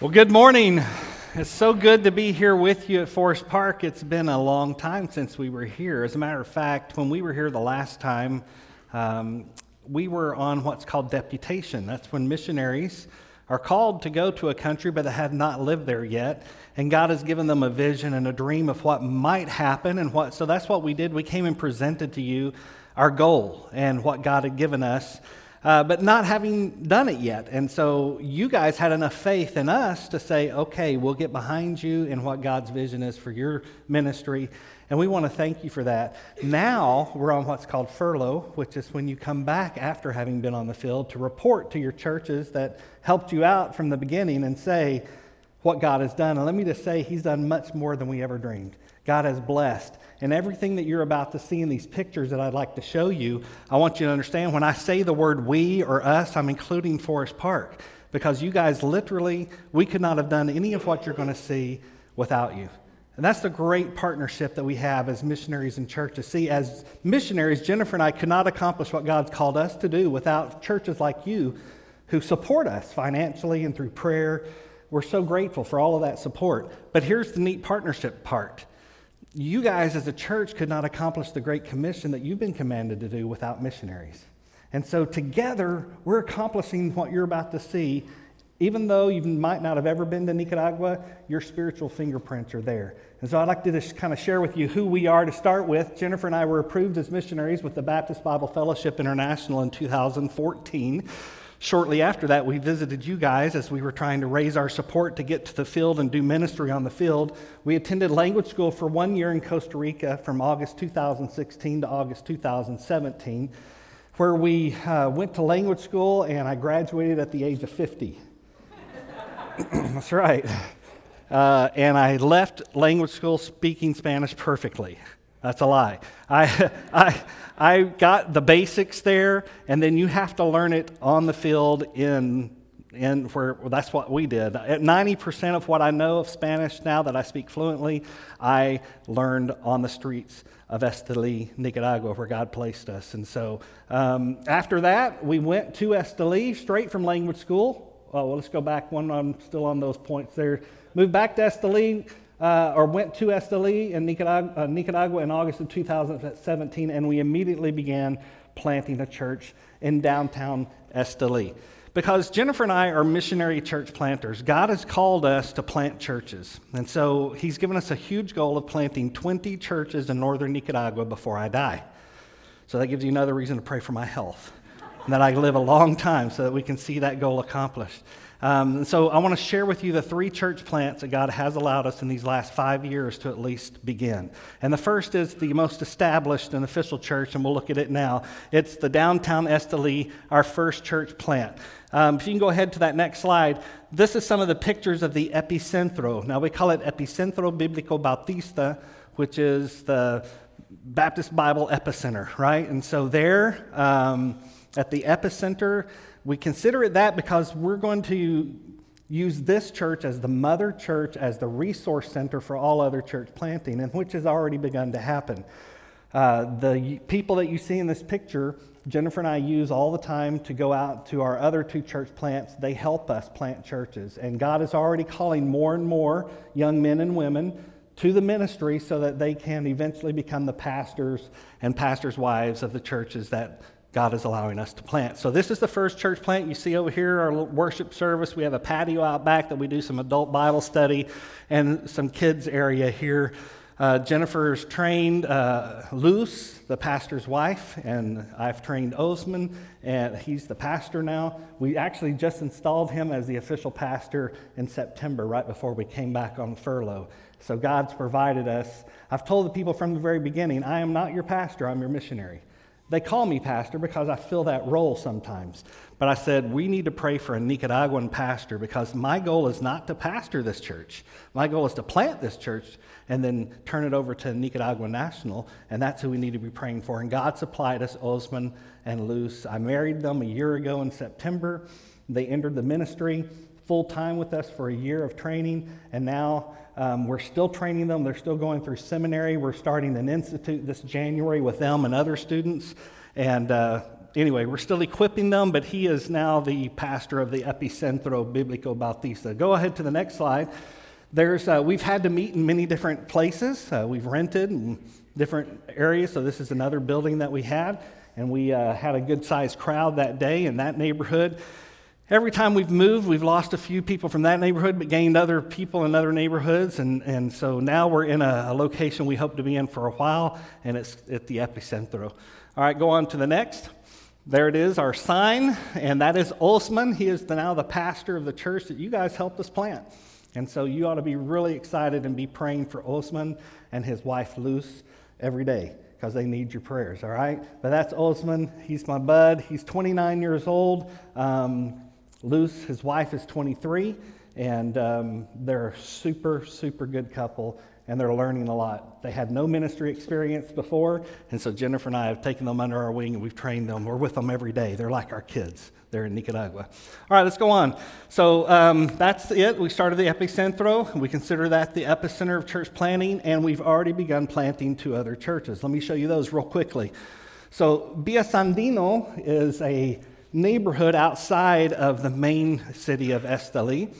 Well, good morning. It's so good to be here with you at Forest Park. It's been a long time since we were here. As a matter of fact, when we were here the last time, we were on what's called deputation. That's when missionaries are called to go to a country, but they have not lived there yet. And God has given them a vision and a dream of what might happen. So that's what we did. We came and presented to you our goal and what God had given us. But not having done it yet. And so you guys had enough faith in us to say, okay, we'll get behind you in what God's vision is for your ministry. And we want to thank you for that. Now we're on what's called furlough, which is when you come back after having been on the field to report to your churches that helped you out from the beginning and say what God has done. And let me just say, He's done much more than we ever dreamed. God has blessed. And everything that you're about to see in these pictures that I'd like to show you, I want you to understand when I say the word we or us, I'm including Forest Park. Because you guys literally, we could not have done any of what you're going to see without you. And that's the great partnership that we have as missionaries and churches. See, as missionaries, Jennifer and I could not accomplish what God's called us to do without churches like you who support us financially and through prayer. We're so grateful for all of that support. But here's the neat partnership part. You guys as a church could not accomplish the Great Commission that you've been commanded to do without missionaries. And so together, we're accomplishing what you're about to see. Even though you might not have ever been to Nicaragua, your spiritual fingerprints are there. And so I'd like to just kind of share with you who we are to start with. Jennifer and I were approved as missionaries with the Baptist Bible Fellowship International in 2014. Shortly after that, we visited you guys as we were trying to raise our support to get to the field and do ministry on the field. We attended language school for 1 year in Costa Rica from August 2016 to August 2017, where we went to language school, and I graduated at the age of 50. That's right. And I left language school speaking Spanish perfectly. That's a lie. I got the basics there, and then you have to learn it on the field well, that's what we did. At 90% of what I know of Spanish now that I speak fluently, I learned on the streets of Esteli, Nicaragua, where God placed us. And so after that, we went to Esteli straight from language school. Oh, well, let's go back one. I'm still on those points there. Moved back to Esteli. Or went to Esteli in Nicaragua in August of 2017, and we immediately began planting a church in downtown Esteli. Because Jennifer and I are missionary church planters. God has called us to plant churches. And so He's given us a huge goal of planting 20 churches in northern Nicaragua before I die. So that gives you another reason to pray for my health and that I live a long time so that we can see that goal accomplished. So I want to share with you the three church plants that God has allowed us in these last 5 years to at least begin. And the first is the most established and official church, and we'll look at it now. It's the downtown Esteli, our first church plant. If you can go ahead to that next slide, this is some of the pictures of the Epicentro. Now we call it Epicentro Biblico Bautista, which is the Baptist Bible epicenter, right? And so there, at the epicenter, we consider it that because we're going to use this church as the mother church, as the resource center for all other church planting, and which has already begun to happen. The people that you see in this picture, Jennifer and I use all the time to go out to our other two church plants. They help us plant churches, and God is already calling more and more young men and women to the ministry so that they can eventually become the pastors and pastors' wives of the churches that God is allowing us to plant. So this is the first church plant. You see over here our worship service. We have a patio out back that we do some adult Bible study and some kids area here. Jennifer's trained Luz, the pastor's wife, and I've trained Osman, and he's the pastor now. We actually just installed him as the official pastor in September, right before we came back on furlough. So God's provided us. I've told the people from the very beginning, I am not your pastor, I'm your missionary. They call me pastor because I fill that role sometimes. But I said, we need to pray for a Nicaraguan pastor because my goal is not to pastor this church. My goal is to plant this church and then turn it over to Nicaragua National, and that's who we need to be praying for. And God supplied us Osman and Luz. I married them a year ago in September. They entered the ministry full-time with us for a year of training, and now we're still training them. They're still going through seminary. We're starting an institute this January with them and other students, and Anyway, we're still equipping them, but he is now the pastor of the Epicentro Biblico Bautista. Go ahead to the next slide. We've had to meet in many different places. We've rented in different areas, so this is another building that we had. And we had a good-sized crowd that day in that neighborhood. Every time we've moved, we've lost a few people from that neighborhood, but gained other people in other neighborhoods. And so now we're in a location we hope to be in for a while, and it's at the Epicentro. All right, go on to the next. There it is, our sign, and that is Osman. He is now the pastor of the church that you guys helped us plant. And so you ought to be really excited and be praying for Osman and his wife, Luz, every day, because they need your prayers, all right? But that's Osman. He's my bud. He's 29 years old. Luz, his wife, is 23, and they're a super, super good couple, and they're learning a lot. They had no ministry experience before, and so Jennifer and I have taken them under our wing, and we've trained them. We're with them every day. They're like our kids. They're in Nicaragua. All right, let's go on. So that's it. We started the Epicentro. We consider that the epicenter of church planting, and we've already begun planting two other churches. Let me show you those real quickly. So Villa Sandino is a neighborhood outside of the main city of Esteli.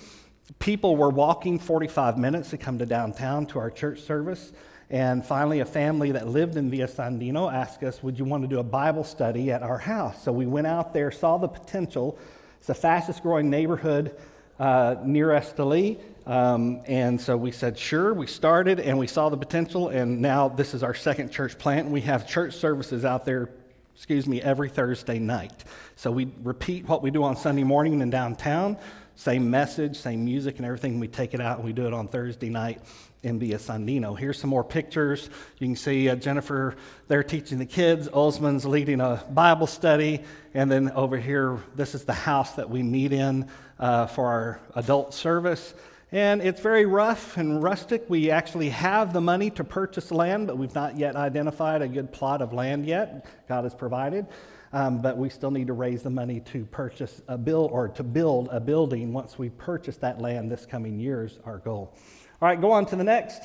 People were walking 45 minutes to come to downtown to our church service, and finally a family that lived in Villa Sandino asked us, would you want to do a Bible study at our house? So we went out there, saw the potential. It's the fastest growing neighborhood near Esteli, and so we said sure. We started and we saw the potential, and now this is our second church plant, and we have church services out there every Thursday night. So we repeat what we do on Sunday morning in downtown, same message, same music and everything. We take it out and we do it on Thursday night in Villa Sandino. Here's some more pictures. You can see Jennifer there teaching the kids. Osman's leading a Bible study. And then over here, this is the house that we meet in for our adult service. And it's very rough and rustic. We actually have the money to purchase land, but we've not yet identified a good plot of land yet. God has provided. But we still need to raise the money to purchase a build a building once we purchase that land this coming year is our goal. All right, go on to the next.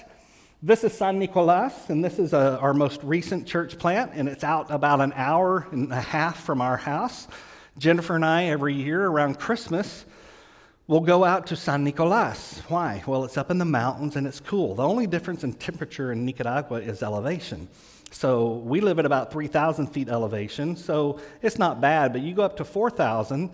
This is San Nicolás, and this is our most recent church plant, and it's out about an hour and a half from our house. Jennifer and I, every year around Christmas, we'll go out to San Nicolás. Why? Well, it's up in the mountains and it's cool. The only difference in temperature in Nicaragua is elevation. So we live at about 3,000 feet elevation, so it's not bad, but you go up to 4,000,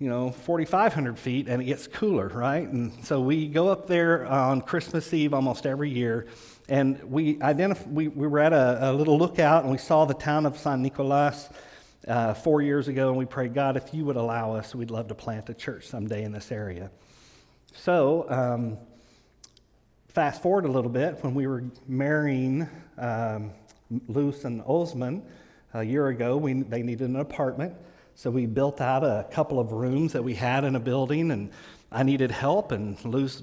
4,500 feet, and it gets cooler, right? And so we go up there on Christmas Eve almost every year, and we were at a little lookout, and we saw the town of San Nicolás 4 years ago, and we prayed, God, if you would allow us, we'd love to plant a church someday in this area. So fast forward a little bit, when we were marrying Luz and Osman a year ago, they needed an apartment, so we built out a couple of rooms that we had in a building, and I needed help, and Luz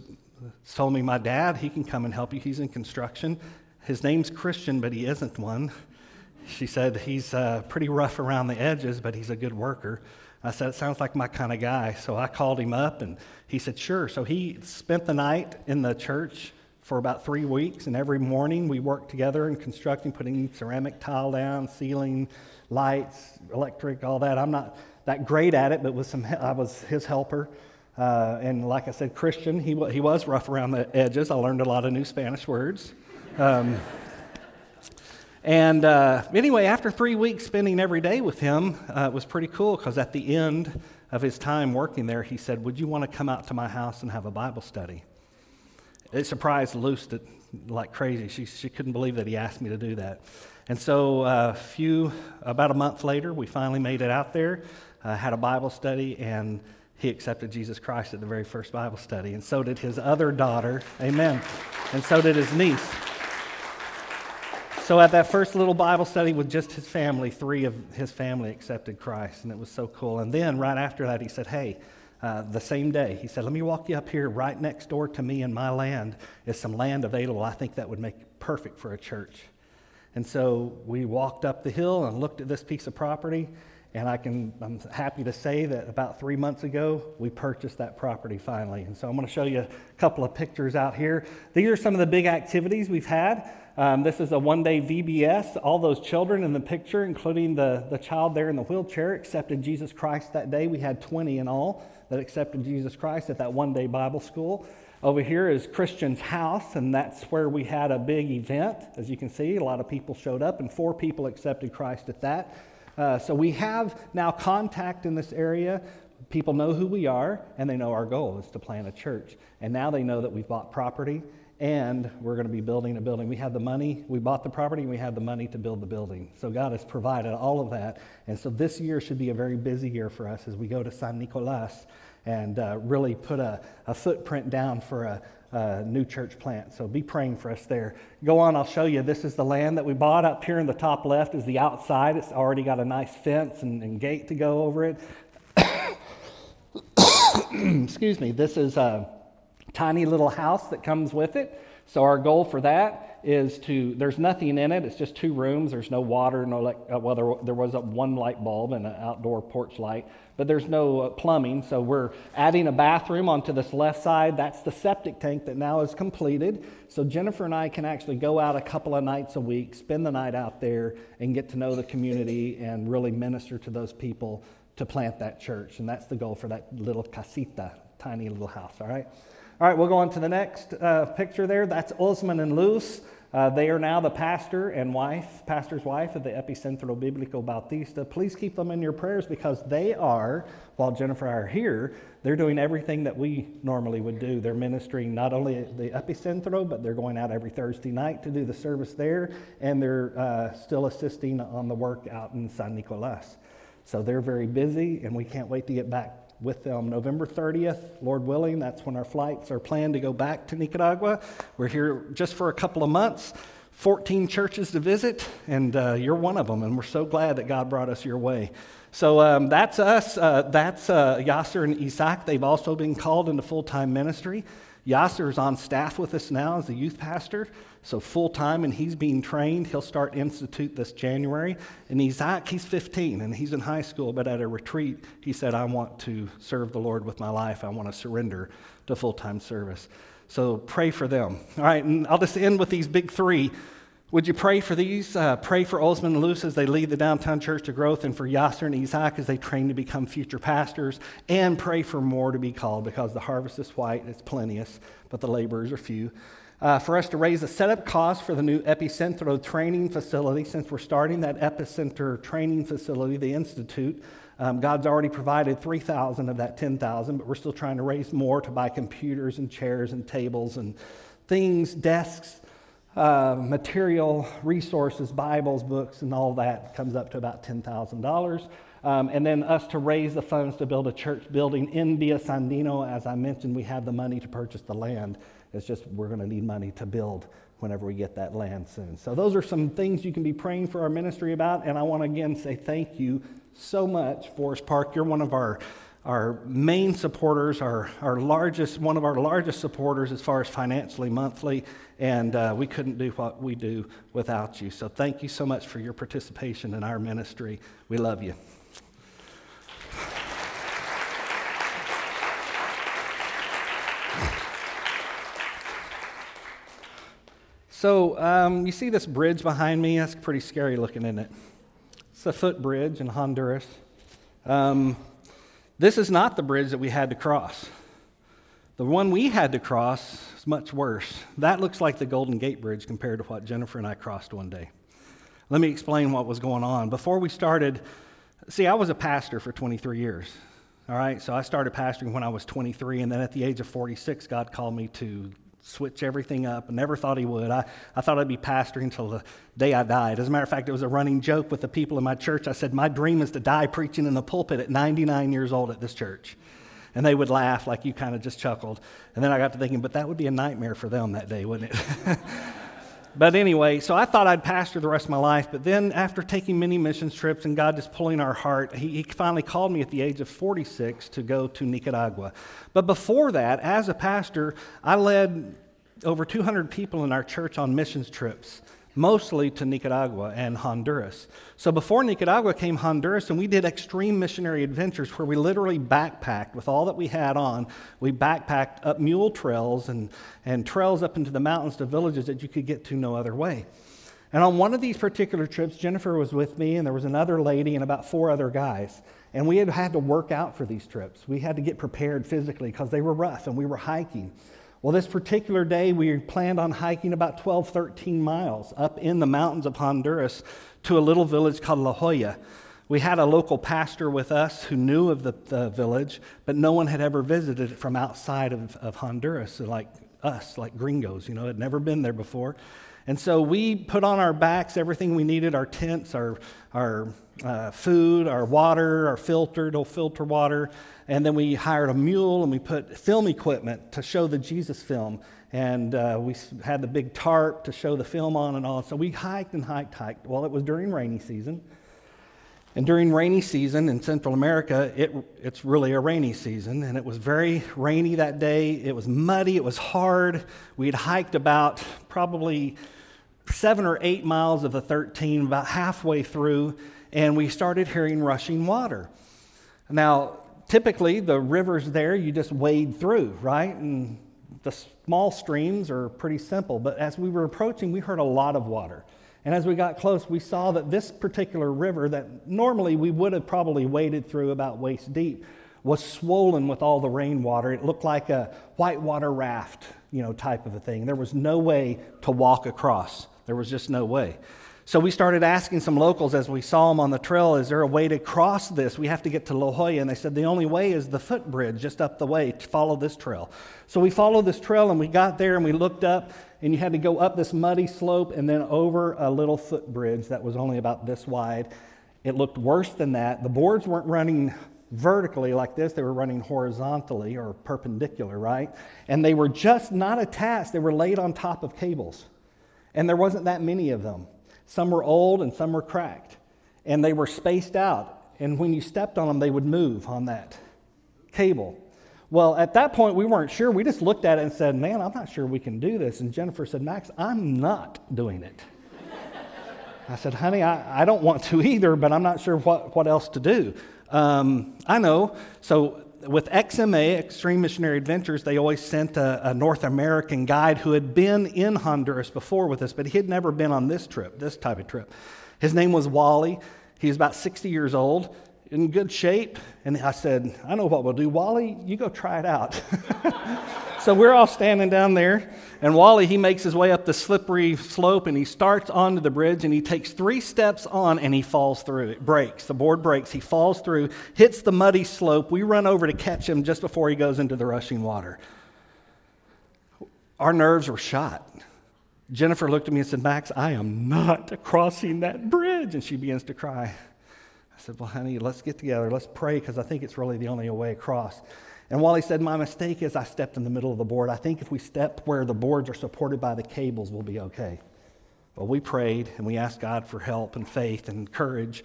told me, my dad, he can come and help you. He's in construction. His name's Christian, but he isn't one. She said, he's pretty rough around the edges, but he's a good worker. I said, it sounds like my kind of guy. So I called him up, and he said, sure. So he spent the night in the church for about 3 weeks, and every morning we worked together in constructing, putting ceramic tile down, ceiling, lights, electric, all that. I'm not that great at it, but I was his helper. And like I said, Christian, he was rough around the edges. I learned a lot of new Spanish words. And anyway, after 3 weeks spending every day with him, it was pretty cool, because at the end of his time working there, he said, would you want to come out to my house and have a Bible study? It surprised Luz like crazy. She couldn't believe that he asked me to do that. And so about a month later, we finally made it out there, had a Bible study, and he accepted Jesus Christ at the very first Bible study. And so did his other daughter. Amen. And so did his niece. So at that first little Bible study with just his family, 3 of his family accepted Christ, and it was so cool. And then right after that, he said, hey, the same day, he said, let me walk you up here. Right next door to me in my land is some land available. I think that would make it perfect for a church. And so we walked up the hill and looked at this piece of property, And I'm happy to say that about 3 months ago, we purchased that property finally. And so I'm going to show you a couple of pictures out here. These are some of the big activities we've had. This is a one-day VBS. All those children in the picture, including the child there in the wheelchair, accepted Jesus Christ that day. We had 20 in all that accepted Jesus Christ at that one-day Bible school. Over here is Christian's house, and that's where we had a big event. As you can see, a lot of people showed up, and 4 people accepted Christ at that. So we have now contact in this area. People know who we are, and they know our goal is to plant a church. And now they know that we've bought property, and we're going to be building a building. We have the money. We bought the property, and we have the money to build the building. So God has provided all of that. And so this year should be a very busy year for us as we go to San Nicolás and really put a footprint down for a new church plant. So be praying for us there. Go on, I'll show you. This is the land that we bought. Up here in the top left is the outside. It's already got a nice fence and gate to go over it. Excuse me. This is a tiny little house that comes with it. So our goal for that is to, there's nothing in it. It's just 2 rooms. There's no water, no, there was one light bulb and an outdoor porch light, but there's no plumbing. So we're adding a bathroom onto this left side. That's the septic tank that now is completed. So Jennifer and I can actually go out a couple of nights a week, spend the night out there and get to know the community and really minister to those people to plant that church. And that's the goal for that little casita, tiny little house, all right? All right, we'll go on to the next picture there. That's Osman and Luz. They are now the pastor's wife of the Epicentro Biblico Bautista. Please keep them in your prayers because they are, while Jennifer and I are here, they're doing everything that we normally would do. They're ministering not only at the Epicentro, but they're going out every Thursday night to do the service there, and they're still assisting on the work out in San Nicolás. So they're very busy, and we can't wait to get back with them. November 30th, Lord willing, that's when our flights are planned to go back to Nicaragua. We're here just for a couple of months, 14 churches to visit, and you're one of them, and we're so glad that God brought us your way. So that's us. That's Yasser and Isaac. They've also been called into full-time ministry. Yasser is on staff with us now as a youth pastor, so full-time, and he's being trained. He'll start institute this January. And Isaac, he's 15, and he's in high school, but at a retreat, he said, I want to serve the Lord with my life. I want to surrender to full-time service. So pray for them. All right, and I'll just end with these big 3. Would you pray for these? Pray for Osman and Luz as they lead the downtown church to growth, and for Yasser and Isaac as they train to become future pastors, and pray for more to be called, because the harvest is white, it's plenteous, but the laborers are few. For us to raise the setup cost for the new Epicentro training facility, since we're starting that Epicentro training facility, the Institute. God's already provided 3,000 of that 10,000, but we're still trying to raise more to buy computers and chairs and tables and things, desks, material, resources, Bibles, books, and all that comes up to about $10,000. And then us to raise the funds to build a church building in Villa Sandino. As I mentioned, we have the money to purchase the land. It's just we're going to need money to build whenever we get that land soon. So those are some things you can be praying for our ministry about. And I want to again say thank you so much, Forest Park. You're one of our main supporters, one of our largest supporters as far as financially, monthly, and we couldn't do what we do without you. So thank you so much for your participation in our ministry. We love you. So you see this bridge behind me? That's pretty scary looking, isn't it? It's a footbridge in Honduras. This is not the bridge that we had to cross. The one we had to cross is much worse. That looks like the Golden Gate Bridge compared to what Jennifer and I crossed one day. Let me explain what was going on. Before we started, see, I was a pastor for 23 years. All right, so I started pastoring when I was 23, and then at the age of 46, God called me to switch everything up. I never thought he would. I thought I'd be pastoring until the day I died. As a matter of fact, it was a running joke with the people in my church. I said, my dream is to die preaching in the pulpit at 99 years old at this church. And they would laugh, like you kind of just chuckled. And then I got to thinking, but that would be a nightmare for them that day, wouldn't it? But anyway, so I thought I'd pastor the rest of my life. But then after taking many missions trips and God just pulling our heart, he finally called me at the age of 46 to go to Nicaragua. But before that, as a pastor, I led over 200 people in our church on missions trips. mostly to Nicaragua and Honduras. So before Nicaragua came Honduras, and we did extreme missionary adventures where we literally backpacked with all that we had on. We backpacked up mule trails and trails up into the mountains to villages that you could get to no other way. And on one of these particular trips, Jennifer was with me, and there was another lady and about four other guys. And we had to work out for these trips. We had to get prepared physically because they were rough, and we were hiking. Well, this particular day, we planned on hiking about 12, 13 miles up in the mountains of Honduras to a little village called La Jolla. We had a local pastor with us who knew of the village, but no one had ever visited it from outside of Honduras, like us, like gringos, you know, had never been there before. And so we put on our backs everything we needed, our tents, our food, our water, our filter water, and then we hired a mule and we put film equipment to show the Jesus film, and we had the big tarp to show the film on and on. So we hiked. Well, it was during rainy season, and during rainy season in Central America, it's really a rainy season, and it was very rainy that day. It was muddy. It was hard. We had hiked about probably 7 or 8 miles of the 13, about halfway through, and we started hearing rushing water. Now, typically, the rivers there, you just wade through, right? And the small streams are pretty simple, but as we were approaching, we heard a lot of water. And as we got close, we saw that this particular river that normally we would have probably waded through about waist deep was swollen with all the rainwater. It looked like a whitewater raft, you know, type of a thing. There was no way to walk across. There was just no way. So we started asking some locals as we saw them on the trail, is there a way to cross this? We have to get to La Jolla. And they said, the only way is the footbridge just up the way, to follow this trail. So we followed this trail and we got there and we looked up, and you had to go up this muddy slope and then over a little footbridge that was only about this wide. It looked worse than that. The boards weren't running vertically like this, they were running horizontally or perpendicular, right? And they were just not attached, they were laid on top of cables. And there wasn't that many of them. Some were old and some were cracked. And they were spaced out. And when you stepped on them, they would move on that cable. Well, at that point, we weren't sure. We just looked at it and said, man, I'm not sure we can do this. And Jennifer said, Max, I'm not doing it. I said, honey, I don't want to either, but I'm not sure what else to do. I know. So with XMA, Extreme Missionary Adventures, they always sent a North American guide who had been in Honduras before with us, but he had never been on this trip, this type of trip. His name was Wally. He was about 60 years old, in good shape. And I said, I know what we'll do. Wally, you go try it out. So we're all standing down there, and Wally, he makes his way up the slippery slope, and he starts onto the bridge, and he takes 3 steps on, and he falls through. It breaks. The board breaks. He falls through, hits the muddy slope. We run over to catch him just before he goes into the rushing water. Our nerves were shot. Jennifer looked at me and said, Max, I am not crossing that bridge, and she begins to cry. I said, well, honey, let's get together. Let's pray, because I think it's really the only way across. And Wally said, my mistake is I stepped in the middle of the board. I think if we step where the boards are supported by the cables, we'll be okay. Well, we prayed, and we asked God for help and faith and courage,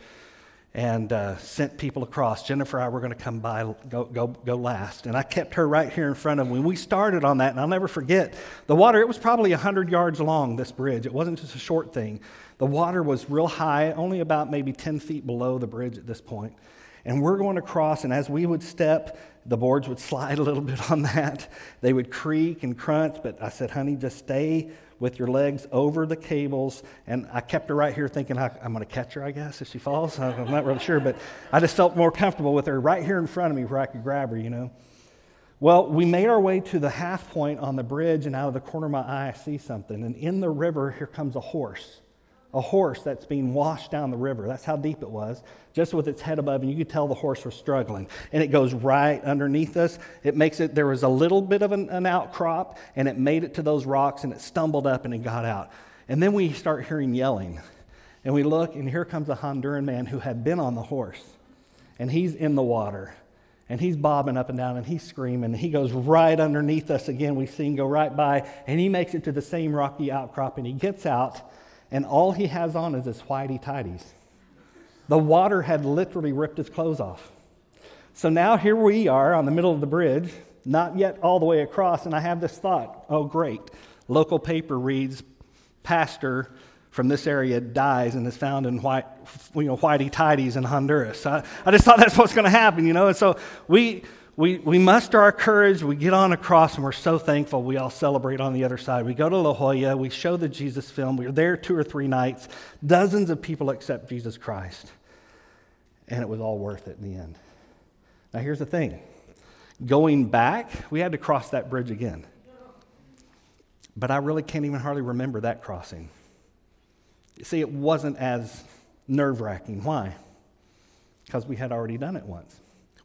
and sent people across. Jennifer and I were going to come by, go last. And I kept her right here in front of me. We started on that, and I'll never forget. The water, it was probably 100 yards long, this bridge. It wasn't just a short thing. The water was real high, only about maybe 10 feet below the bridge at this point. And we're going across, and as we would step, the boards would slide a little bit on that. They would creak and crunch, but I said, honey, just stay with your legs over the cables. And I kept her right here thinking, I'm going to catch her, I guess, if she falls. I'm not really sure, but I just felt more comfortable with her right here in front of me where I could grab her, you know. Well, we made our way to the half point on the bridge, and out of the corner of my eye, I see something. And in the river, here comes a horse that's being washed down the river. That's how deep it was, just with its head above, and you could tell the horse was struggling. And it goes right underneath us. There was a little bit of an outcrop, and it made it to those rocks, and it stumbled up, and it got out. And then we start hearing yelling, and we look, and here comes a Honduran man who had been on the horse, and he's in the water, and he's bobbing up and down, and he's screaming. He goes right underneath us again. We see him go right by, and he makes it to the same rocky outcrop, and he gets out, and all he has on is his whitey-tidies. The water had literally ripped his clothes off. So now here we are on the middle of the bridge, not yet all the way across, and I have this thought, oh great, local paper reads, pastor from this area dies and is found in white, whitey tidies in Honduras. I just thought that's what's going to happen, you know. And so we muster our courage, we get on a cross, and we're so thankful we all celebrate on the other side. We go to La Jolla, we show the Jesus film, we're there 2 or 3 nights. Dozens of people accept Jesus Christ. And it was all worth it in the end. Now here's the thing. Going back, we had to cross that bridge again. But I really can't even hardly remember that crossing. You see, it wasn't as nerve-wracking. Why? Because we had already done it once.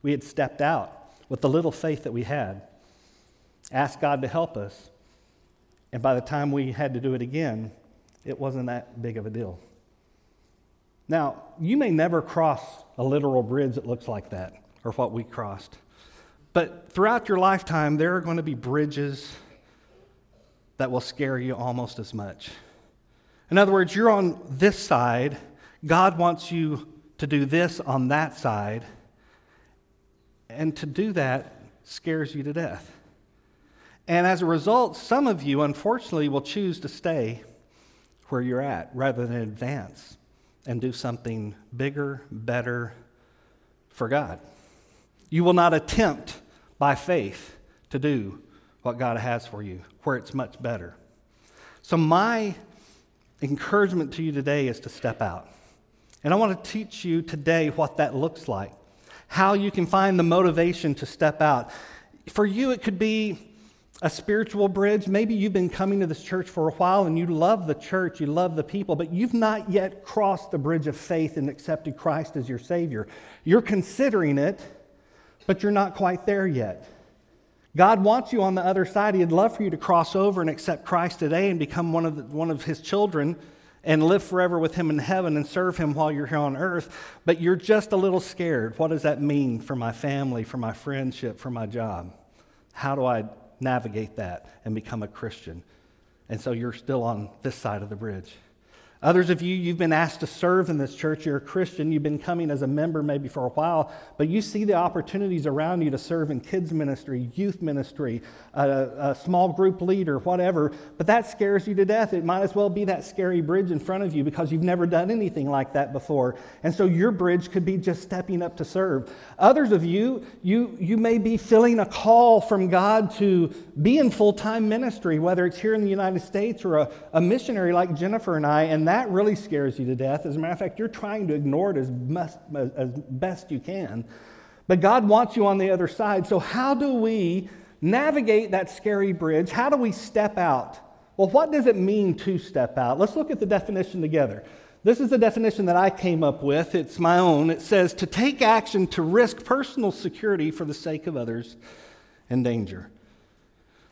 We had stepped out with the little faith that we had, asked God to help us, and by the time we had to do it again, it wasn't that big of a deal. Now, you may never cross a literal bridge that looks like that, or what we crossed, but throughout your lifetime, there are going to be bridges that will scare you almost as much. In other words, you're on this side, God wants you to do this on that side, and to do that scares you to death. And as a result, some of you, unfortunately, will choose to stay where you're at rather than advance and do something bigger, better for God. You will not attempt by faith to do what God has for you, where it's much better. So my encouragement to you today is to step out. And I want to teach you today what that looks like, how you can find the motivation to step out. For you, it could be a spiritual bridge. Maybe you've been coming to this church for a while and you love the church, you love the people, but you've not yet crossed the bridge of faith and accepted Christ as your Savior. You're considering it, but you're not quite there yet. God wants you on the other side. He'd love for you to cross over and accept Christ today and become one of His children and live forever with Him in heaven and serve Him while you're here on earth, but you're just a little scared. What does that mean for my family, for my friendship, for my job? How do I navigate that and become a Christian? And so you're still on this side of the bridge. Others of you, you've been asked to serve in this church. You're a Christian. You've been coming as a member maybe for a while, but you see the opportunities around you to serve in kids ministry, youth ministry, a small group leader, whatever, but that scares you to death. It might as well be that scary bridge in front of you because you've never done anything like that before, and so your bridge could be just stepping up to serve. Others of you, you may be feeling a call from God to be in full-time ministry, whether it's here in the United States or a missionary like Jennifer and that really scares you to death. As a matter of fact, you're trying to ignore it as best you can. But God wants you on the other side. So how do we navigate that scary bridge? How do we step out? Well, what does it mean to step out? Let's look at the definition together. This is the definition that I came up with. It's my own. It says, to take action to risk personal security for the sake of others in danger.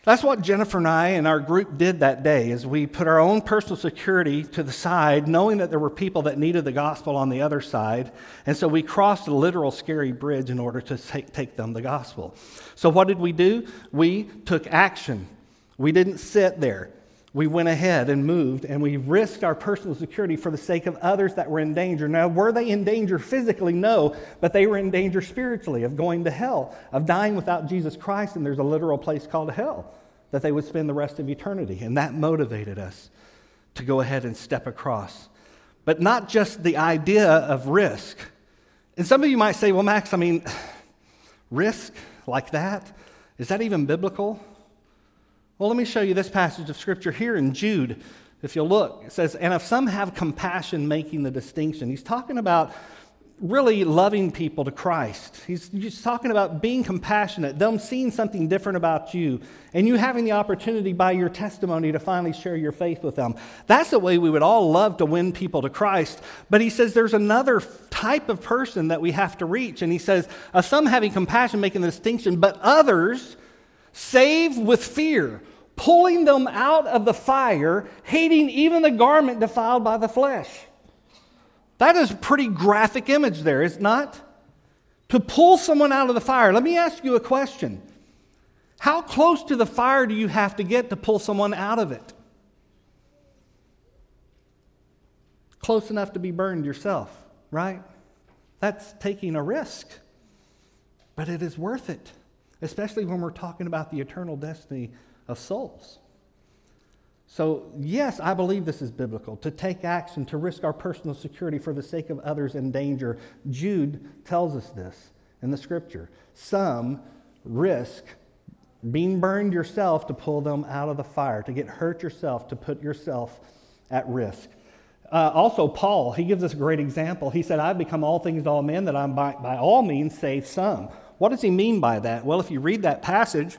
That's what Jennifer and I and our group did that day, is we put our own personal security to the side, knowing that there were people that needed the gospel on the other side, and so we crossed a literal scary bridge in order to take them the gospel. So what did we do? We took action. We didn't sit there. We went ahead and moved, and we risked our personal security for the sake of others that were in danger. Now, were they in danger physically? No, but they were in danger spiritually, of going to hell, of dying without Jesus Christ, and there's a literal place called hell that they would spend the rest of eternity, and that motivated us to go ahead and step across. But not just the idea of risk. And some of you might say, well, Max, I mean, risk like that? Is that even biblical? Well, let me show you this passage of Scripture here in Jude. If you'll look, it says, and if some have compassion, making the distinction. He's talking about really loving people to Christ. He's talking about being compassionate, them seeing something different about you, and you having the opportunity by your testimony to finally share your faith with them. That's the way we would all love to win people to Christ. But he says there's another type of person that we have to reach. And he says, of some having compassion, making the distinction, but others save with fear, pulling them out of the fire, hating even the garment defiled by the flesh. That is a pretty graphic image there, is it not? To pull someone out of the fire. Let me ask you a question. How close to the fire do you have to get to pull someone out of it? Close enough to be burned yourself, right? That's taking a risk, but it is worth it, especially when we're talking about the eternal destiny of souls. So yes, I believe this is biblical, to take action, to risk our personal security for the sake of others in danger. Jude tells us this in the scripture. Some risk being burned yourself to pull them out of the fire, to get hurt yourself, to put yourself at risk. Also, Paul, he gives us a great example. He said, I've become all things to all men that I might by all means save some. What does he mean by that? Well, if you read that passage,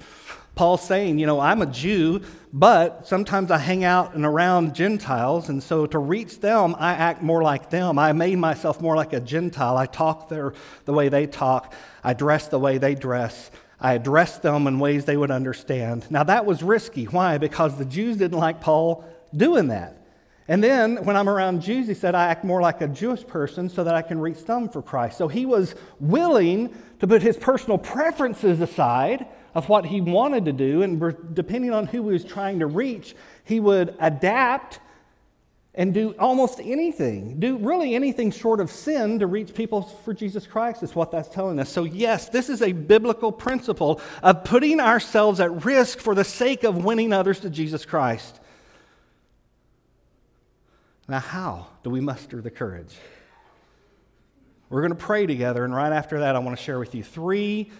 Paul's saying, you know, I'm a Jew, but sometimes I hang out and around Gentiles, and so to reach them, I act more like them. I made myself more like a Gentile. I talk the way they talk. I dress the way they dress. I addressed them in ways they would understand. Now, that was risky. Why? Because the Jews didn't like Paul doing that. And then when I'm around Jews, he said, I act more like a Jewish person so that I can reach them for Christ. So he was willing to put his personal preferences aside of what he wanted to do, and depending on who he was trying to reach, he would adapt and do almost anything, do really anything short of sin to reach people for Jesus Christ is what that's telling us. So yes, this is a biblical principle of putting ourselves at risk for the sake of winning others to Jesus Christ. Now, how do we muster the courage? We're going to pray together, and right after that, I want to share with you three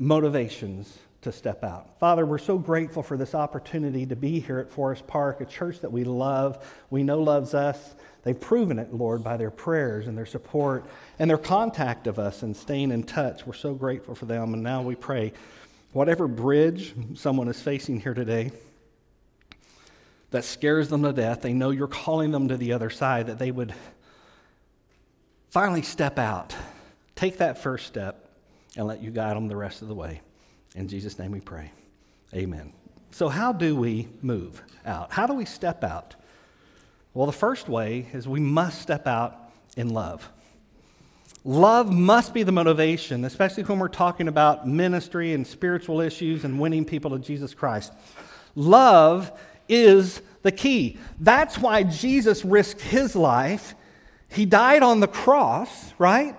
motivations to step out. Father, we're so grateful for this opportunity to be here at Forest Park, a church that we love, we know loves us. They've proven it, Lord, by their prayers and their support and their contact of us and staying in touch. We're so grateful for them, and now we pray whatever bridge someone is facing here today that scares them to death, they know you're calling them to the other side, that they would finally step out, take that first step, and let you guide them the rest of the way. In Jesus' name we pray. Amen. So how do we move out? How do we step out? Well, the first way is we must step out in love. Love must be the motivation, especially when we're talking about ministry and spiritual issues and winning people to Jesus Christ. Love is the key. That's why Jesus risked his life. He died on the cross, right?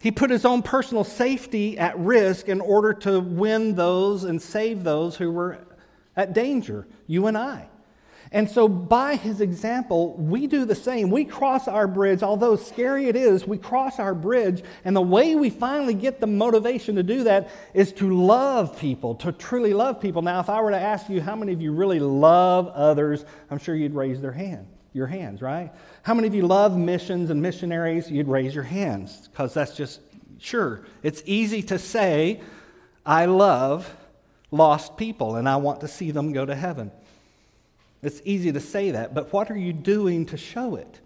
He put his own personal safety at risk in order to win those and save those who were at danger, you and I. And so by his example, we do the same. We cross our bridge, although scary it is, we cross our bridge, and the way we finally get the motivation to do that is to love people, to truly love people. Now, if I were to ask you how many of you really love others, I'm sure you'd raise your hands, right? How many of you love missions and missionaries? You'd raise your hands, because that's just, sure, it's easy to say, I love lost people, and I want to see them go to heaven. It's easy to say that, but what are you doing to show it?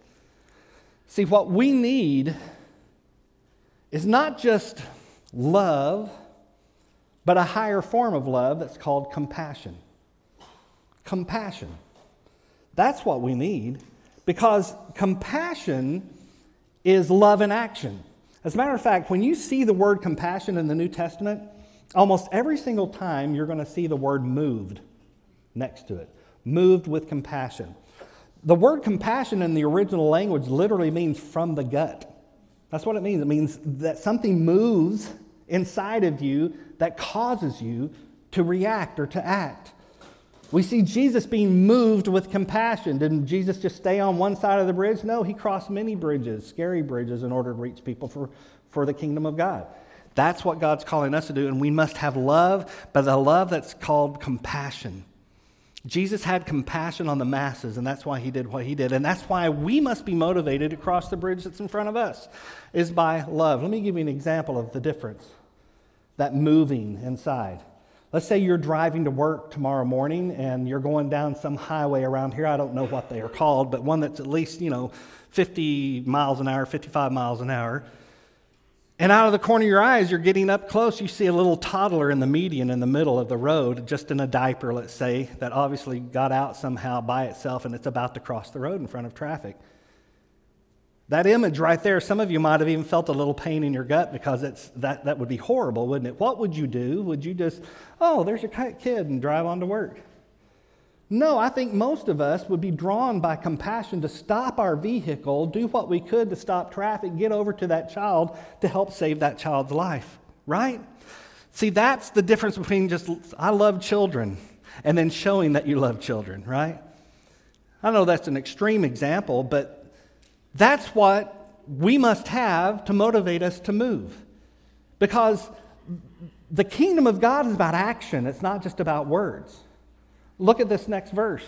See, what we need is not just love, but a higher form of love that's called compassion. Compassion. That's what we need, because compassion is love in action. As a matter of fact, when you see the word compassion in the New Testament, almost every single time you're going to see the word moved next to it. Moved with compassion. The word compassion in the original language literally means from the gut. That's what it means. It means that something moves inside of you that causes you to react or to act. We see Jesus being moved with compassion. Didn't Jesus just stay on one side of the bridge? No, he crossed many bridges, scary bridges, in order to reach people for the kingdom of God. That's what God's calling us to do, and we must have love, but the love that's called compassion. Jesus had compassion on the masses, and that's why he did what he did. And that's why we must be motivated to cross the bridge that's in front of us, is by love. Let me give you an example of the difference, that moving inside. Let's say you're driving to work tomorrow morning, and you're going down some highway around here. I don't know what they are called, but one that's at least, 50 miles an hour, 55 miles an hour. And out of the corner of your eyes, you're getting up close, you see a little toddler in the median in the middle of the road, just in a diaper, let's say, that obviously got out somehow by itself, and it's about to cross the road in front of traffic. That image right there, some of you might have even felt a little pain in your gut, because that would be horrible, wouldn't it? What would you do? Would you just, oh, there's your kid, and drive on to work? No, I think most of us would be drawn by compassion to stop our vehicle, do what we could to stop traffic, get over to that child to help save that child's life, right? See, that's the difference between just, I love children, and then showing that you love children, right? I know that's an extreme example, but that's what we must have to motivate us to move. Because the kingdom of God is about action. It's not just about words. Look at this next verse.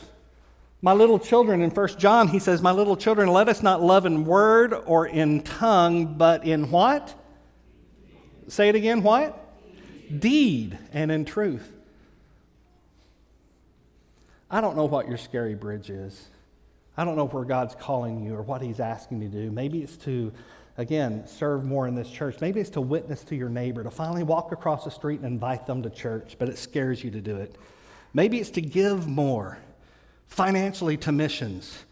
My little children, in 1 John, he says, my little children, let us not love in word or in tongue, but in what? Say it again, what? Deed and in truth. I don't know what your scary bridge is. I don't know where God's calling you or what he's asking you to do. Maybe it's to, again, serve more in this church. Maybe it's to witness to your neighbor, to finally walk across the street and invite them to church, but it scares you to do it. Maybe it's to give more financially to missions,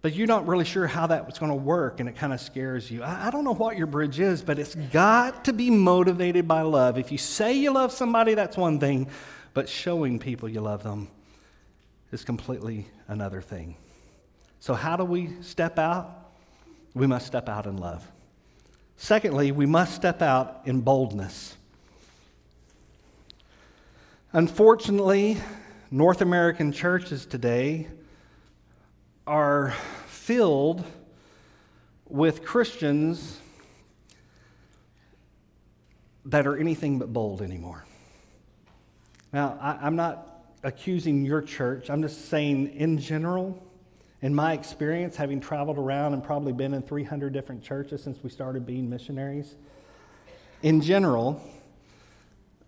but you're not really sure how that's going to work, and it kind of scares you. I don't know what your bridge is, but it's got to be motivated by love. If you say you love somebody, that's one thing, but showing people you love them is completely another thing. So how do we step out? We must step out in love. Secondly, we must step out in boldness. Unfortunately, North American churches today are filled with Christians that are anything but bold anymore. Now, I'm not accusing your church. I'm just saying in general. In my experience, having traveled around and probably been in 300 different churches since we started being missionaries, in general,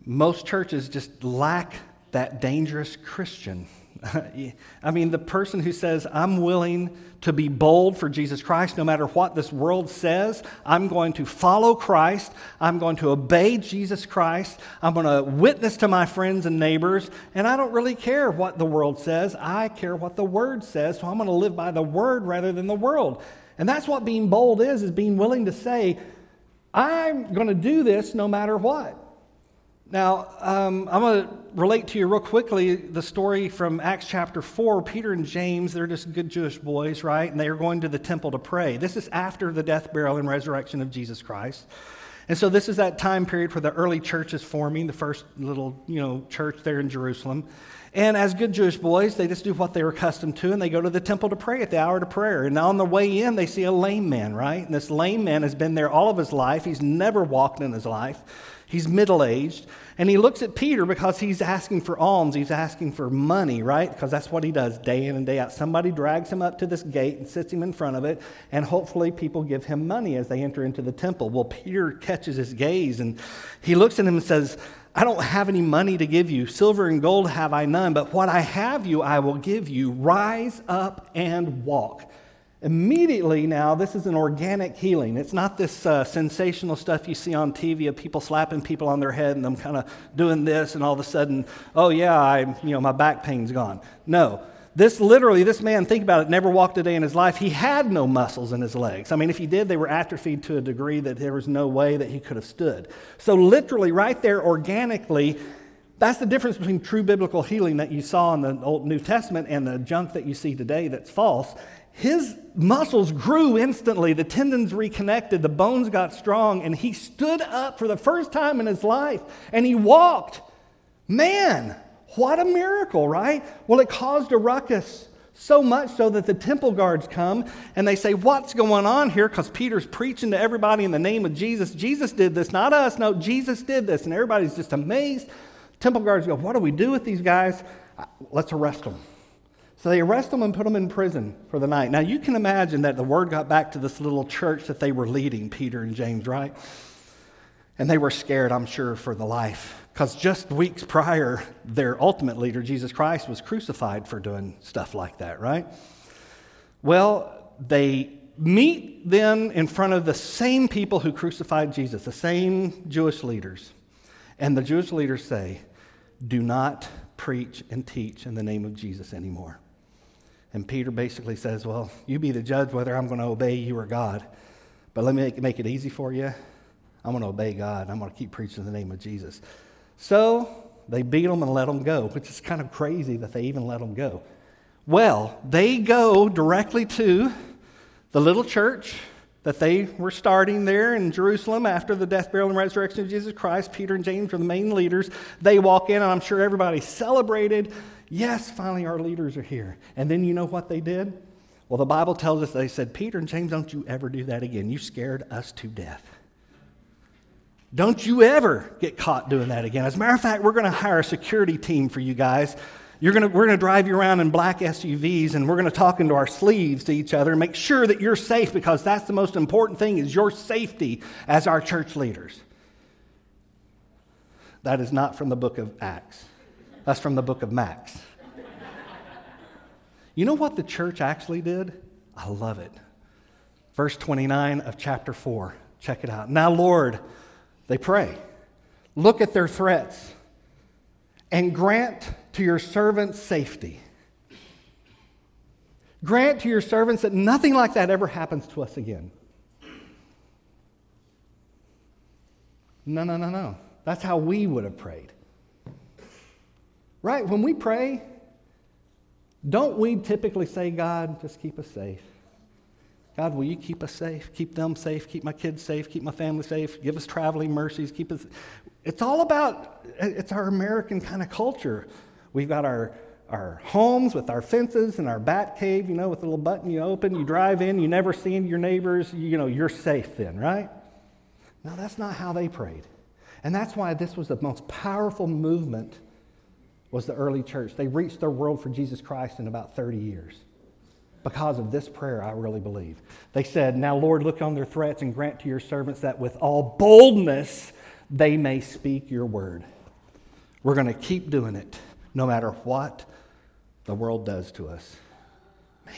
most churches just lack that dangerous Christian. I mean, the person who says, I'm willing to be bold for Jesus Christ, no matter what this world says, I'm going to follow Christ, I'm going to obey Jesus Christ, I'm going to witness to my friends and neighbors, and I don't really care what the world says, I care what the Word says, so I'm going to live by the Word rather than the world. And that's what being bold is being willing to say, I'm going to do this no matter what. Now, I'm going to relate to you real quickly the story from Acts chapter 4. Peter and James, they're just good Jewish boys, right? And they are going to the temple to pray. This is after the death, burial, and resurrection of Jesus Christ. And so this is that time period where the early church is forming, the first little, church there in Jerusalem. And as good Jewish boys, they just do what they were accustomed to, and they go to the temple to pray at the hour to prayer. And on the way in, they see a lame man, right? And this lame man has been there all of his life. He's never walked in his life. He's middle-aged, and he looks at Peter because he's asking for alms. He's asking for money, right? Because that's what he does day in and day out. Somebody drags him up to this gate and sits him in front of it, and hopefully people give him money as they enter into the temple. Well, Peter catches his gaze, and he looks at him and says, I don't have any money to give you. Silver and gold have I none, but what I have you I will give you. Rise up and walk. Immediately now, this is an organic healing. It's not this sensational stuff you see on TV of people slapping people on their head and them kind of doing this and all of a sudden, oh yeah, my back pain's gone. No, this man, think about it, never walked a day in his life. He had no muscles in his legs. I mean, if he did, they were atrophied to a degree that there was no way that he could have stood. So literally right there organically, that's the difference between true biblical healing that you saw in the Old New Testament and the junk that you see today that's false. His muscles grew instantly, the tendons reconnected, the bones got strong, and he stood up for the first time in his life, and he walked. Man, what a miracle, right? Well, it caused a ruckus, so much so that the temple guards come, and they say, what's going on here? Because Peter's preaching to everybody in the name of Jesus. Jesus did this, not us. No, Jesus did this, and everybody's just amazed. Temple guards go, what do we do with these guys? Let's arrest them. So they arrest them and put them in prison for the night. Now, you can imagine that the word got back to this little church that they were leading, Peter and James, right? And they were scared, I'm sure, for the life. Because just weeks prior, their ultimate leader, Jesus Christ, was crucified for doing stuff like that, right? Well, they meet then in front of the same people who crucified Jesus, the same Jewish leaders. And the Jewish leaders say, do not preach and teach in the name of Jesus anymore. And Peter basically says, well, you be the judge whether I'm going to obey you or God. But let me make it easy for you. I'm going to obey God. I'm going to keep preaching in the name of Jesus. So they beat him and let him go, which is kind of crazy that they even let him go. Well, they go directly to the little church that they were starting there in Jerusalem after the death, burial, and resurrection of Jesus Christ. Peter and James were the main leaders. They walk in, and I'm sure everybody celebrated. Yes, finally our leaders are here. And then you know what they did? Well, the Bible tells us they said, Peter and James, don't you ever do that again. You scared us to death. Don't you ever get caught doing that again. As a matter of fact, we're going to hire a security team for you guys. We're going to drive you around in black SUVs, and we're going to talk into our sleeves to each other and make sure that you're safe, because that's the most important thing, is your safety as our church leaders. That is not from the book of Acts. That's from the book of Max. You know what the church actually did? I love it. Verse 29 of chapter 4. Check it out. Now, Lord, they pray. Look at their threats and grant to your servants safety. Grant to your servants that nothing like that ever happens to us again. No. That's how we would have prayed. Right? When we pray, don't we typically say, God, just keep us safe? God, will you keep us safe? Keep them safe. Keep my kids safe. Keep my family safe. Give us traveling mercies. Keep us. It's all about, it's our American kind of culture. We've got our homes with our fences and our bat cave, you know, with a little button you open, you drive in, you never see your neighbors, you know, you're safe then, right? No, that's not how they prayed. And that's why this was the most powerful movement, was the early church. They reached their world for Jesus Christ in about 30 years. Because of this prayer, I really believe. They said, now, Lord, look on their threats and grant to your servants that with all boldness they may speak your word. We're going to keep doing it no matter what the world does to us. Man,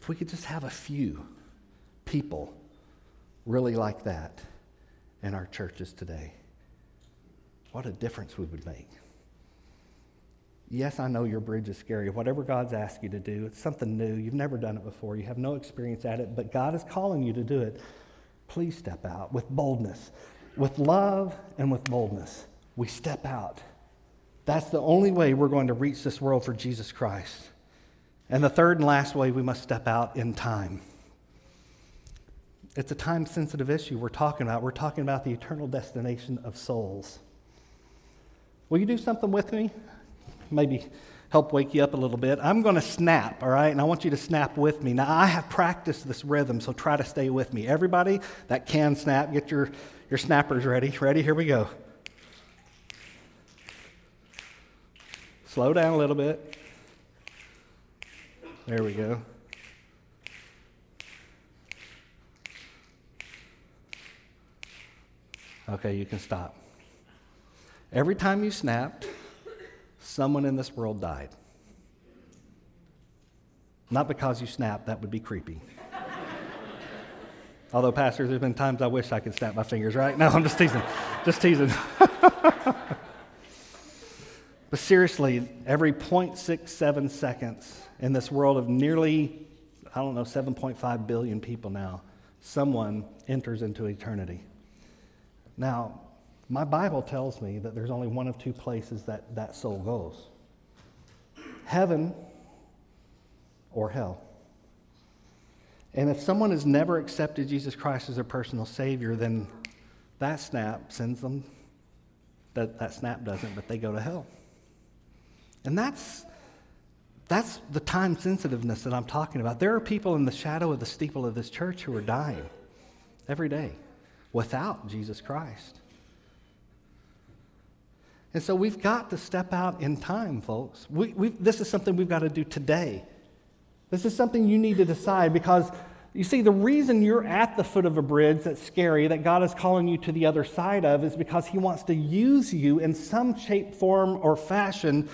if we could just have a few people really like that in our churches today, what a difference we would make. Yes, I know your bridge is scary. Whatever God's asked you to do, it's something new. You've never done it before. You have no experience at it, but God is calling you to do it. Please step out with boldness, with love and with boldness. We step out. That's the only way we're going to reach this world for Jesus Christ. And the third and last way, we must step out in time. It's a time-sensitive issue we're talking about. We're talking about the eternal destination of souls. Will you do something with me? Maybe help wake you up a little bit. I'm going to snap, all right? And I want you to snap with me. Now, I have practiced this rhythm, so try to stay with me. Everybody that can snap, get your snappers ready. Ready? Here we go. Slow down a little bit. There we go. Okay, you can stop. Every time you snapped, someone in this world died. Not because you snapped, that would be creepy. Although, Pastor, there's been times I wish I could snap my fingers, right? No, I'm just teasing. Just teasing. But seriously, every 0.67 seconds in this world of nearly, 7.5 billion people now, someone enters into eternity. Now, my Bible tells me that there's only one of two places that soul goes. Heaven or hell. And if someone has never accepted Jesus Christ as their personal Savior, then that snap sends them, that snap doesn't, but they go to hell. And that's the time sensitiveness that I'm talking about. There are people in the shadow of the steeple of this church who are dying every day without Jesus Christ. And so we've got to step out in time, folks. This is something we've got to do today. This is something you need to decide, because, you see, the reason you're at the foot of a bridge that's scary, that God is calling you to the other side of, is because he wants to use you in some shape, form, or fashion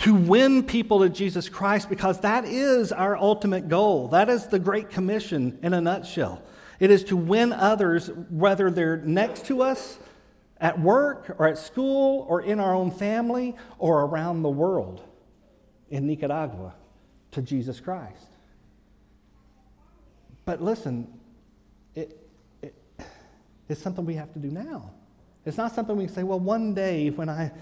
to win people to Jesus Christ, because that is our ultimate goal. That is the Great Commission in a nutshell. It is to win others, whether they're next to us, at work, or at school, or in our own family, or around the world, in Nicaragua, to Jesus Christ. But listen, it's something we have to do now. It's not something we can say, well, one day when I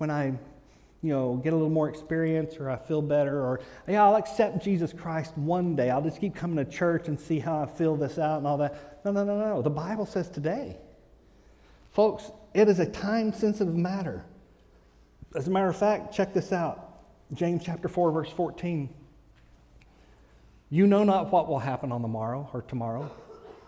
get a little more experience, or I feel better, or I'll accept Jesus Christ one day. I'll just keep coming to church and see how I feel this out and all that. No. The Bible says today. Folks, it is a time-sensitive matter. As a matter of fact, check this out. James chapter 4, verse 14. You know not what will happen on the morrow or tomorrow.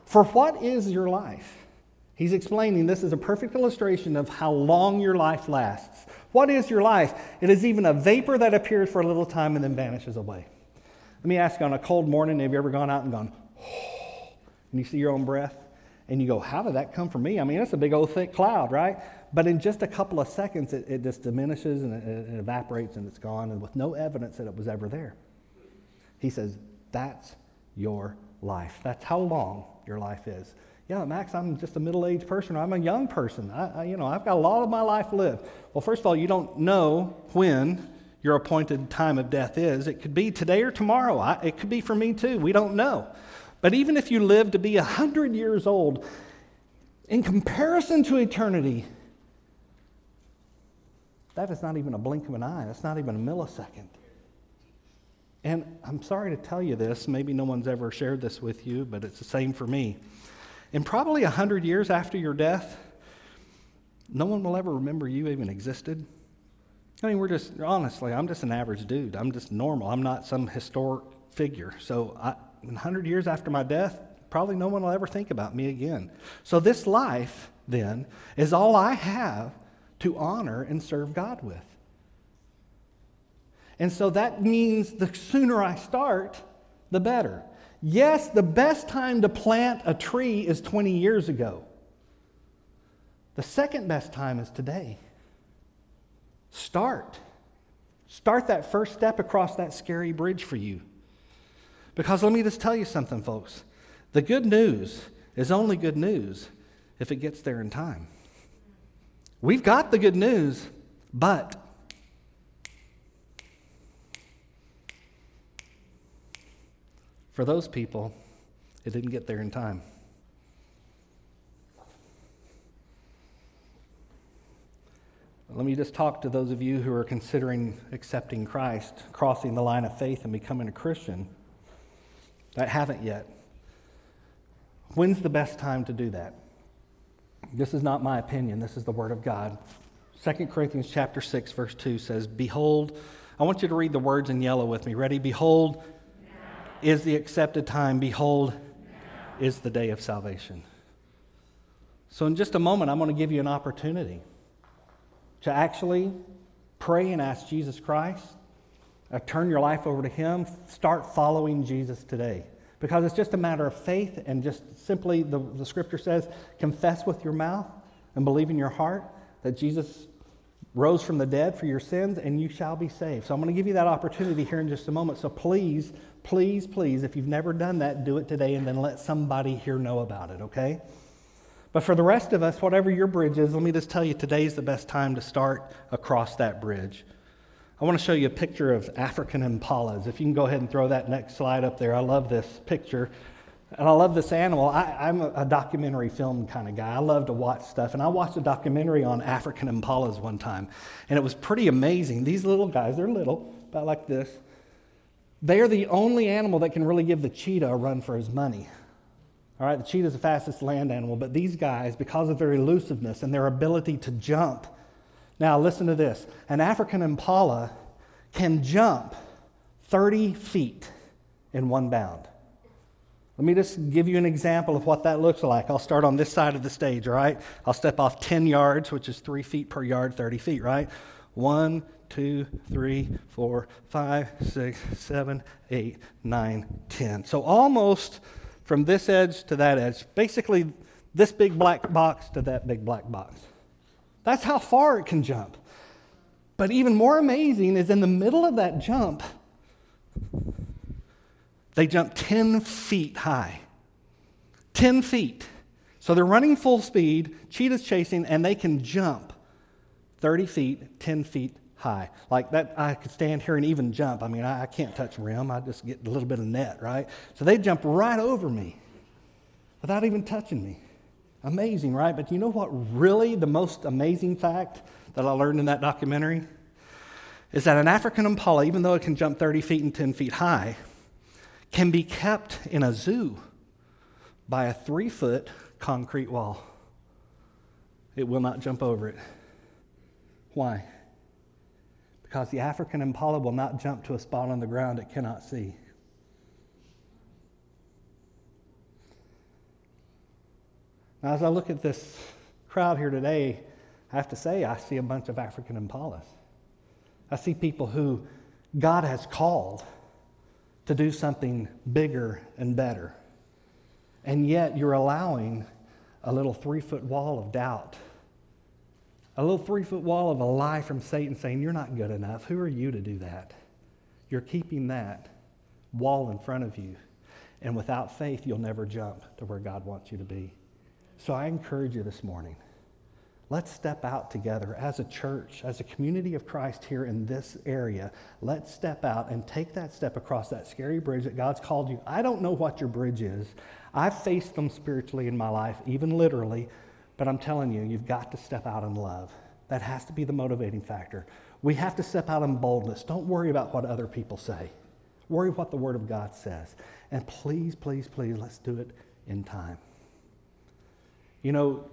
For what is your life? He's explaining this is a perfect illustration of how long your life lasts. What is your life? It is even a vapor that appears for a little time and then vanishes away. Let me ask you, on a cold morning, have you ever gone out and gone, oh, and you see your own breath? And you go, how did that come from me? I mean, that's a big old thick cloud, right? But in just a couple of seconds, it just diminishes and it evaporates and it's gone, and with no evidence that it was ever there. He says, that's your life. That's how long your life is. Yeah, Max, I'm just a middle-aged person, or I'm a young person. I've got a lot of my life lived. Well, first of all, you don't know when your appointed time of death is. It could be today or tomorrow. It could be for me too. We don't know. But even if you live to be 100 years old, in comparison to eternity, that is not even a blink of an eye. That's not even a millisecond. And I'm sorry to tell you this. Maybe no one's ever shared this with you, but it's the same for me. And probably 100 years after your death, no one will ever remember you even existed. I mean, honestly, I'm just an average dude. I'm just normal. I'm not some historic figure. So 100 years after my death, probably no one will ever think about me again. So this life, then, is all I have to honor and serve God with. And so that means the sooner I start, the better. Yes, the best time to plant a tree is 20 years ago. The second best time is today. Start that first step across that scary bridge for you. Because let me just tell you something, folks. The good news is only good news if it gets there in time. We've got the good news, but for those people, it didn't get there in time. Let me just talk to those of you who are considering accepting Christ, crossing the line of faith and becoming a Christian that haven't yet. When's the best time to do that? This is not my opinion. This is the Word of God. 2 Corinthians chapter 6, verse 2 says, Behold, I want you to read the words in yellow with me. Ready? Behold, is the accepted time. Behold, is the day of salvation. So in just a moment, I'm going to give you an opportunity to actually pray and ask Jesus Christ, turn your life over to Him, start following Jesus today. Because it's just a matter of faith, and just simply the Scripture says, confess with your mouth and believe in your heart that Jesus rose from the dead for your sins, and you shall be saved. So I'm going to give you that opportunity here in just a moment. So please, please, please, if you've never done that, do it today, and then let somebody here know about it, okay? But for the rest of us, whatever your bridge is, let me just tell you, today's the best time to start across that bridge. I want to show you a picture of African impalas. If you can go ahead and throw that next slide up there. I love this picture, and I love this animal. I'm a documentary film kind of guy. I love to watch stuff, and I watched a documentary on African impalas one time, and it was pretty amazing. These little guys, they're little, about like this. They are the only animal that can really give the cheetah a run for his money. All right, the cheetah is the fastest land animal, but these guys, because of their elusiveness and their ability to jump, now listen to this. An African impala can jump 30 feet in one bound. Let me just give you an example of what that looks like. I'll start on this side of the stage, all right? I'll step off 10 yards, which is 3 feet per yard, 30 feet, right? 1, 2, 3, 4, 5, 6, 7, 8, 9, 10. So almost from this edge to that edge, basically this big black box to that big black box. That's how far it can jump. But even more amazing is in the middle of that jump, they jump 10 feet high. 10 feet. So they're running full speed, cheetahs chasing, and they can jump 30 feet, 10 feet high. Like that, I could stand here and even jump. I mean, I can't touch rim. I just get a little bit of net, right? So they jump right over me without even touching me. Amazing, right? But you know what really the most amazing fact that I learned in that documentary is that an African impala, even though it can jump 30 feet and 10 feet high, can be kept in a zoo by a 3-foot concrete wall. It will not jump over it. Why? because the African impala will not jump to a spot on the ground it cannot see. Now, as I look at this crowd here today, I have to say I see a bunch of African impalas. I see people who God has called to do something bigger and better. And yet you're allowing a little 3-foot wall of doubt, a little 3-foot wall of a lie from Satan saying, you're not good enough. Who are you to do that? You're keeping that wall in front of you. And without faith, you'll never jump to where God wants you to be. So I encourage you this morning, let's step out together as a church, as a community of Christ here in this area. Let's step out and take that step across that scary bridge that God's called you. I don't know what your bridge is. I've faced them spiritually in my life, even literally, but I'm telling you, you've got to step out in love. That has to be the motivating factor. We have to step out in boldness. Don't worry about what other people say. Worry what the Word of God says. And please, please, please, let's do it in time. You know,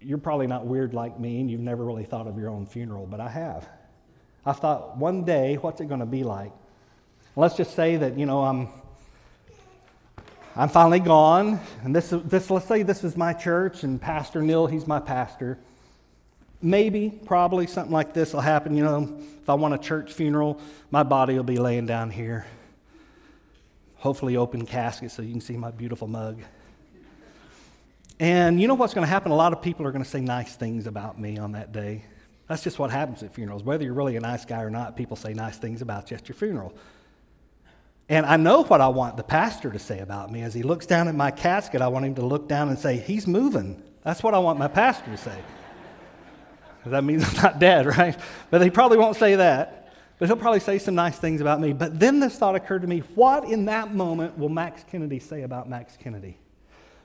you're probably not weird like me, and you've never really thought of your own funeral, but I have. I thought, one day, what's it going to be like? Let's just say that, you know, I'm finally gone, and this let's say this is my church, and Pastor Neil, he's my pastor. Maybe, probably, something like this will happen. You know, if I want a church funeral, my body will be laying down here. Hopefully open casket so you can see my beautiful mug. And you know what's going to happen? A lot of people are going to say nice things about me on that day. That's just what happens at funerals. Whether you're really a nice guy or not, people say nice things about you at your funeral. And I know what I want the pastor to say about me. As he looks down at my casket, I want him to look down and say, he's moving. That's what I want my pastor to say. That means I'm not dead, right? But he probably won't say that. But he'll probably say some nice things about me. But then this thought occurred to me, what in that moment will Max Kennedy say about Max Kennedy?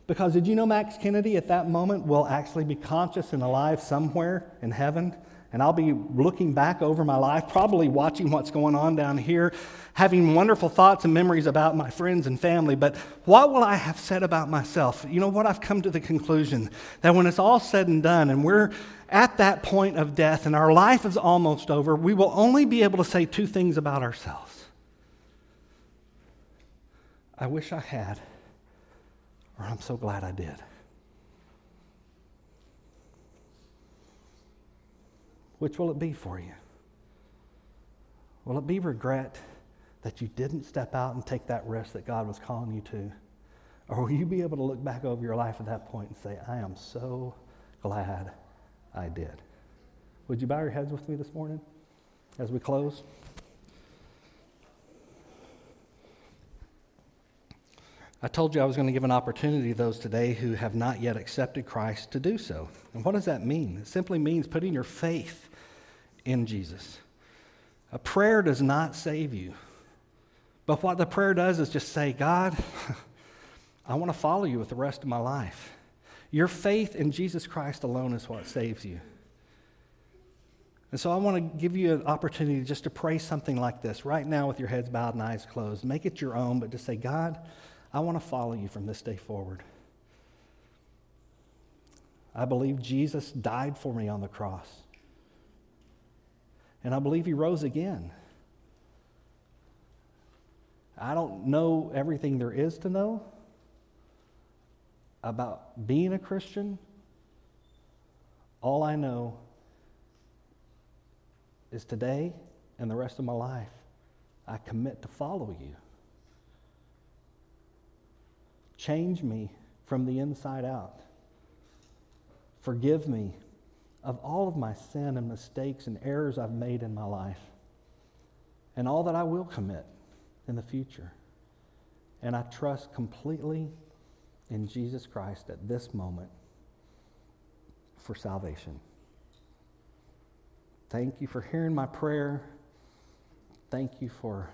Because did you know Max Kennedy at that moment will actually be conscious and alive somewhere in heaven? And I'll be looking back over my life, probably watching what's going on down here, having wonderful thoughts and memories about my friends and family. But what will I have said about myself? You know what? I've come to the conclusion that when it's all said and done and we're at that point of death and our life is almost over, we will only be able to say two things about ourselves. I wish I had. Or I'm so glad I did. Which will it be for you? Will it be regret that you didn't step out and take that risk that God was calling you to? Or will you be able to look back over your life at that point and say, I am so glad I did? Would you bow your heads with me this morning as we close? I told you I was going to give an opportunity to those today who have not yet accepted Christ to do so. And what does that mean? It simply means putting your faith in Jesus. A prayer does not save you. But what the prayer does is just say, God, I want to follow you with the rest of my life. Your faith in Jesus Christ alone is what saves you. And so I want to give you an opportunity just to pray something like this right now with your heads bowed and eyes closed. Make it your own, but just say, God, I want to follow you from this day forward. I believe Jesus died for me on the cross. And I believe he rose again. I don't know everything there is to know about being a Christian. All I know is today and the rest of my life, I commit to follow you. Change me from the inside out. Forgive me of all of my sin and mistakes and errors I've made in my life and all that I will commit in the future. And I trust completely in Jesus Christ at this moment for salvation. Thank you for hearing my prayer. Thank you for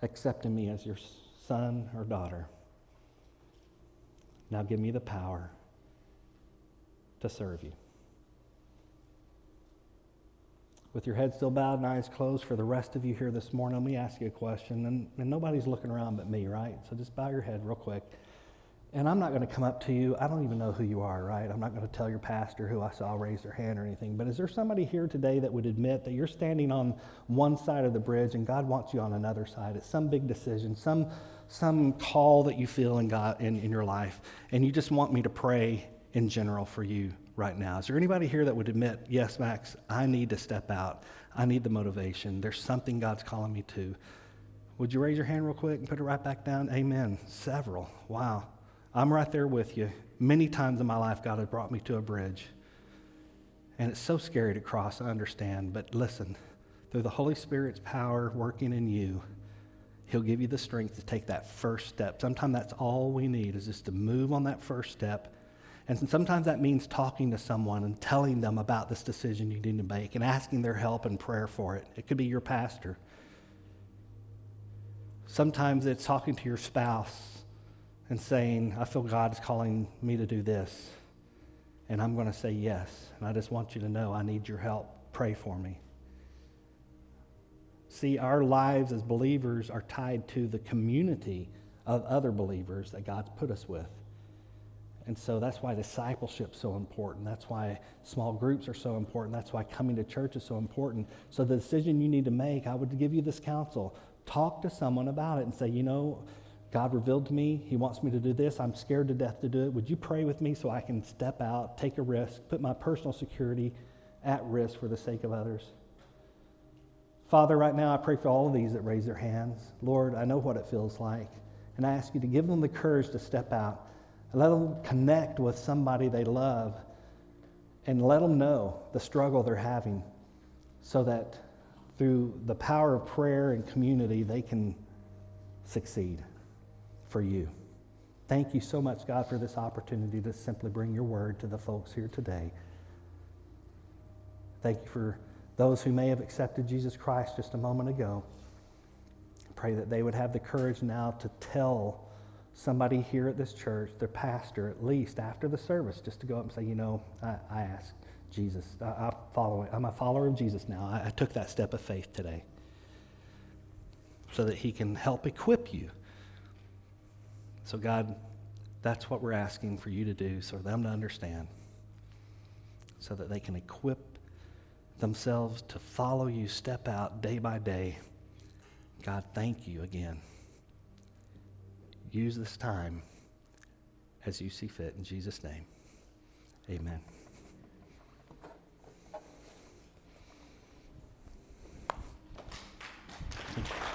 accepting me as your son or daughter. Now give me the power to serve you. With your head still bowed and eyes closed, for the rest of you here this morning, let me ask you a question. And nobody's looking around but me, right? So just bow your head real quick. And I'm not going to come up to you. I don't even know who you are, right? I'm not going to tell your pastor who I saw raise their hand or anything. But is there somebody here today that would admit that you're standing on one side of the bridge and God wants you on another side? It's some big decision, some call that you feel in God in your life, and you just want me to pray in general for you right now. Is there anybody here that would admit, yes, Max, I need to step out. I need the motivation. There's something God's calling me to. Would you raise your hand real quick and put it right back down? Amen. Several. Wow. I'm right there with you. Many times in my life, God has brought me to a bridge. And it's so scary to cross, I understand. But listen, through the Holy Spirit's power working in you, He'll give you the strength to take that first step. Sometimes that's all we need is just to move on that first step. And sometimes that means talking to someone and telling them about this decision you need to make and asking their help and prayer for it. It could be your pastor. Sometimes it's talking to your spouse and saying, I feel God is calling me to do this, and I'm going to say yes, and I just want you to know I need your help. Pray for me. See, our lives as believers are tied to the community of other believers that God's put us with. And so that's why discipleship's so important. That's why small groups are so important. That's why coming to church is so important. So the decision you need to make, I would give you this counsel. Talk to someone about it and say, you know, God revealed to me, He wants me to do this. I'm scared to death to do it. Would you pray with me so I can step out, take a risk, put my personal security at risk for the sake of others? Father, right now I pray for all of these that raise their hands. Lord, I know what it feels like. And I ask you to give them the courage to step out. Let them connect with somebody they love. And let them know the struggle they're having so that through the power of prayer and community, they can succeed for you. Thank you so much, God, for this opportunity to simply bring your word to the folks here today. Thank you for those who may have accepted Jesus Christ just a moment ago. Pray that they would have the courage now to tell somebody here at this church, their pastor, at least after the service, just to go up and say, you know, I asked Jesus. I'm a follower of Jesus now. I took that step of faith today so that He can help equip you. So God, that's what we're asking for you to do, so them to understand, so that they can equip themselves to follow you, step out day by day. God, thank you again. Use this time as you see fit. In Jesus' name, amen. Thank you.